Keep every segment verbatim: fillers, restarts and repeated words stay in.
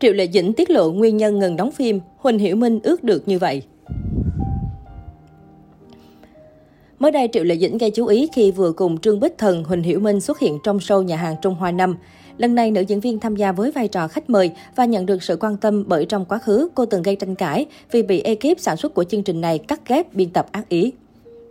Triệu Lệ Dĩnh tiết lộ nguyên nhân ngừng đóng phim, Huỳnh Hiểu Minh ước được như vậy. Mới đây, Triệu Lệ Dĩnh gây chú ý khi vừa cùng Trương Bích Thần, Huỳnh Hiểu Minh xuất hiện trong show Nhà hàng Trung Hoa năm. Lần này, nữ diễn viên tham gia với vai trò khách mời và nhận được sự quan tâm bởi trong quá khứ cô từng gây tranh cãi vì bị ekip sản xuất của chương trình này cắt ghép biên tập ác ý.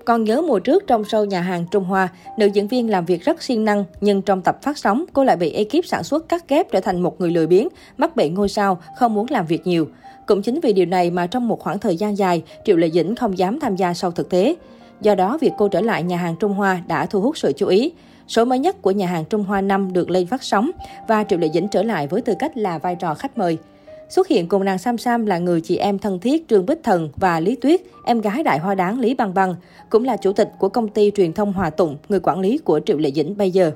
Còn nhớ mùa trước trong show Nhà hàng Trung Hoa, nữ diễn viên làm việc rất siêng năng, nhưng trong tập phát sóng, cô lại bị ekip sản xuất cắt ghép trở thành một người lười biếng, mắc bệnh ngôi sao, không muốn làm việc nhiều. Cũng chính vì điều này mà trong một khoảng thời gian dài, Triệu Lệ Dĩnh không dám tham gia show thực tế. Do đó, việc cô trở lại Nhà hàng Trung Hoa đã thu hút sự chú ý. Số mới nhất của Nhà hàng Trung Hoa năm được lên phát sóng và Triệu Lệ Dĩnh trở lại với tư cách là vai trò khách mời. Xuất hiện cùng nàng Sam Sam là người chị em thân thiết Trương Bích Thần và Lý Tuyết, em gái đại hoa đáng Lý Băng Băng, cũng là chủ tịch của công ty truyền thông Hòa Tùng, người quản lý của Triệu Lệ Dĩnh bây giờ.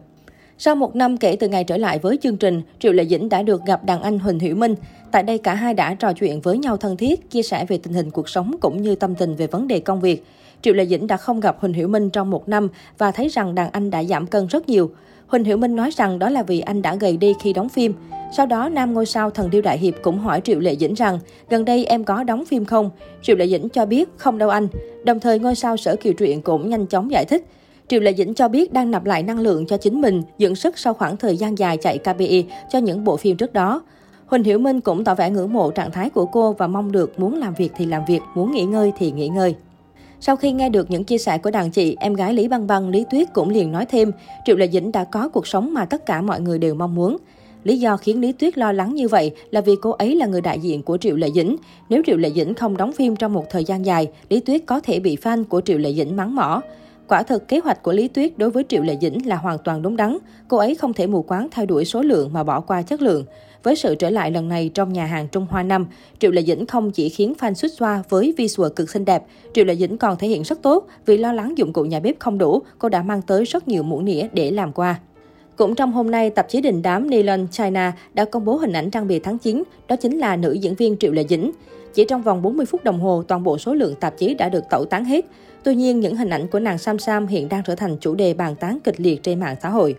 Sau một năm kể từ ngày trở lại với chương trình, Triệu Lệ Dĩnh đã được gặp đàn anh Huỳnh Hiểu Minh. Tại đây, cả hai đã trò chuyện với nhau thân thiết, chia sẻ về tình hình cuộc sống cũng như tâm tình về vấn đề công việc. Triệu Lệ Dĩnh đã không gặp Huỳnh Hiểu Minh trong một năm và thấy rằng đàn anh đã giảm cân rất nhiều. Huỳnh Hiểu Minh nói rằng đó là vì anh đã gầy đi khi đóng phim. Sau đó, nam ngôi sao Thần Điêu Đại Hiệp cũng hỏi Triệu Lệ Dĩnh rằng gần đây em có đóng phim không? Triệu Lệ Dĩnh cho biết không đâu anh. Đồng thời, ngôi sao Sở Kiều Truyện cũng nhanh chóng giải thích. Triệu Lệ Dĩnh cho biết đang nạp lại năng lượng cho chính mình, dưỡng sức sau khoảng thời gian dài chạy ca pê i cho những bộ phim trước đó. Huỳnh Hiểu Minh cũng tỏ vẻ ngưỡng mộ trạng thái của cô và mong được muốn làm việc thì làm việc, muốn nghỉ ngơi thì nghỉ ngơi. Sau khi nghe được những chia sẻ của đàn chị, em gái Lý Băng Băng, Lý Tuyết cũng liền nói thêm, Triệu Lệ Dĩnh đã có cuộc sống mà tất cả mọi người đều mong muốn. Lý do khiến Lý Tuyết lo lắng như vậy là vì cô ấy là người đại diện của Triệu Lệ Dĩnh. Nếu Triệu Lệ Dĩnh không đóng phim trong một thời gian dài, Lý Tuyết có thể bị fan của Triệu Lệ Dĩnh mắng mỏ. Quả thực, kế hoạch của Lý Tuyết đối với Triệu Lệ Dĩnh là hoàn toàn đúng đắn. Cô ấy không thể mù quáng theo đuổi số lượng mà bỏ qua chất lượng. Với sự trở lại lần này trong Nhà hàng Trung Hoa năm, Triệu Lệ Dĩnh không chỉ khiến fan suýt xoa với visual cực xinh đẹp, Triệu Lệ Dĩnh còn thể hiện rất tốt vì lo lắng dụng cụ nhà bếp không đủ, cô đã mang tới rất nhiều muỗng nĩa để làm qua. Cũng trong hôm nay, tạp chí đình đám Nylon China đã công bố hình ảnh trang bìa tháng chín, đó chính là nữ diễn viên Triệu Lệ Dĩnh. Chỉ trong vòng bốn mươi phút đồng hồ, toàn bộ số lượng tạp chí đã được tẩu tán hết. Tuy nhiên, những hình ảnh của nàng Sam Sam hiện đang trở thành chủ đề bàn tán kịch liệt trên mạng xã hội.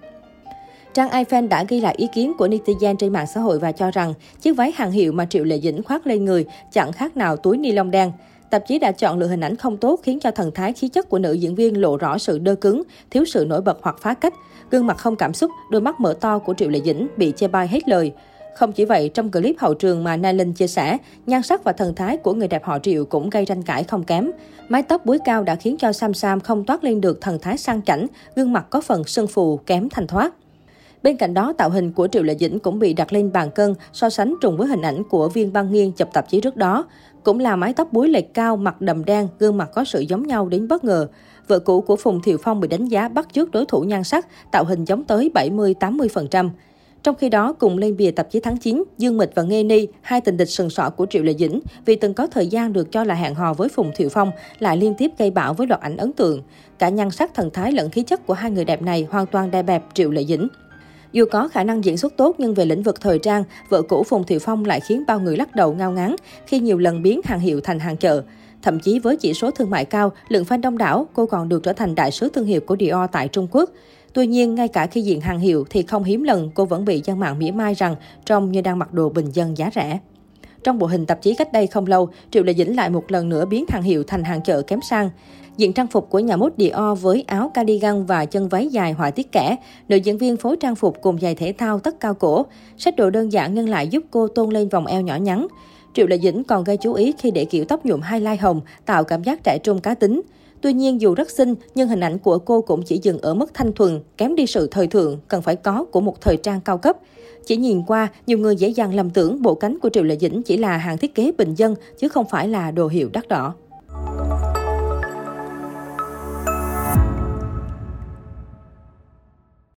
Trang iFan đã ghi lại ý kiến của netizen trên mạng xã hội và cho rằng chiếc váy hàng hiệu mà Triệu Lệ Dĩnh khoác lên người chẳng khác nào túi ni lông đen. Tạp chí đã chọn lựa hình ảnh không tốt khiến cho thần thái khí chất của nữ diễn viên lộ rõ sự đơ cứng, thiếu sự nổi bật hoặc phá cách. Gương mặt không cảm xúc, đôi mắt mở to của Triệu Lệ Dĩnh bị chê bai hết lời. Không chỉ vậy, trong clip hậu trường mà Na Lin chia sẻ, nhan sắc và thần thái của người đẹp họ Triệu cũng gây tranh cãi không kém. Mái tóc búi cao đã khiến cho Sam Sam không toát lên được thần thái sang chảnh, gương mặt có phần sưng phù, kém thanh thoát. Bên cạnh đó, tạo hình của Triệu Lệ Dĩnh cũng bị đặt lên bàn cân, so sánh trùng với hình ảnh của Viên Băng Nhiên chụp tạp chí trước đó. Cũng là mái tóc búi lệch cao, mặt đầm đen, gương mặt có sự giống nhau đến bất ngờ. Vợ cũ của Phùng Thiệu Phong bị đánh giá bắt chước đối thủ nhan sắc, tạo hình giống tới bảy mươi đến tám mươi phần trăm. Trong khi đó, cùng lên bìa tạp chí tháng chín, Dương Mịch và Nghê Ni, hai tình địch sừng sọ của Triệu Lệ Dĩnh, vì từng có thời gian được cho là hẹn hò với Phùng Thiệu Phong, lại liên tiếp gây bão với loạt ảnh ấn tượng. Cả nhan sắc, thần thái lẫn khí chất của hai người đẹp này hoàn toàn đè bẹp Triệu Lệ Dĩnh. Dù có khả năng diễn xuất tốt nhưng về lĩnh vực thời trang, vợ cũ Phùng Thiệu Phong lại khiến bao người lắc đầu ngao ngán khi nhiều lần biến hàng hiệu thành hàng chợ. Thậm chí với chỉ số thương mại cao, lượng fan đông đảo, cô còn được trở thành đại sứ thương hiệu của Dior tại Trung Quốc. Tuy nhiên, ngay cả khi diện hàng hiệu thì không hiếm lần cô vẫn bị dân mạng mỉa mai rằng trông như đang mặc đồ bình dân giá rẻ. Trong bộ hình tạp chí cách đây không lâu, Triệu Lệ Dĩnh lại một lần nữa biến hàng hiệu thành hàng chợ kém sang. Diện trang phục của nhà mốt Dior với áo cardigan và chân váy dài họa tiết kẻ, nữ diễn viên phối trang phục cùng giày thể thao tất cao cổ, sách đồ đơn giản nhưng lại giúp cô tôn lên vòng eo nhỏ nhắn. Triệu Lệ Dĩnh còn gây chú ý khi để kiểu tóc nhuộm highlight hồng, tạo cảm giác trẻ trung cá tính. Tuy nhiên, dù rất xinh, nhưng hình ảnh của cô cũng chỉ dừng ở mức thanh thuần, kém đi sự thời thượng, cần phải có của một thời trang cao cấp. Chỉ nhìn qua, nhiều người dễ dàng lầm tưởng bộ cánh của Triệu Lệ Dĩnh chỉ là hàng thiết kế bình dân, chứ không phải là đồ hiệu đắt đỏ.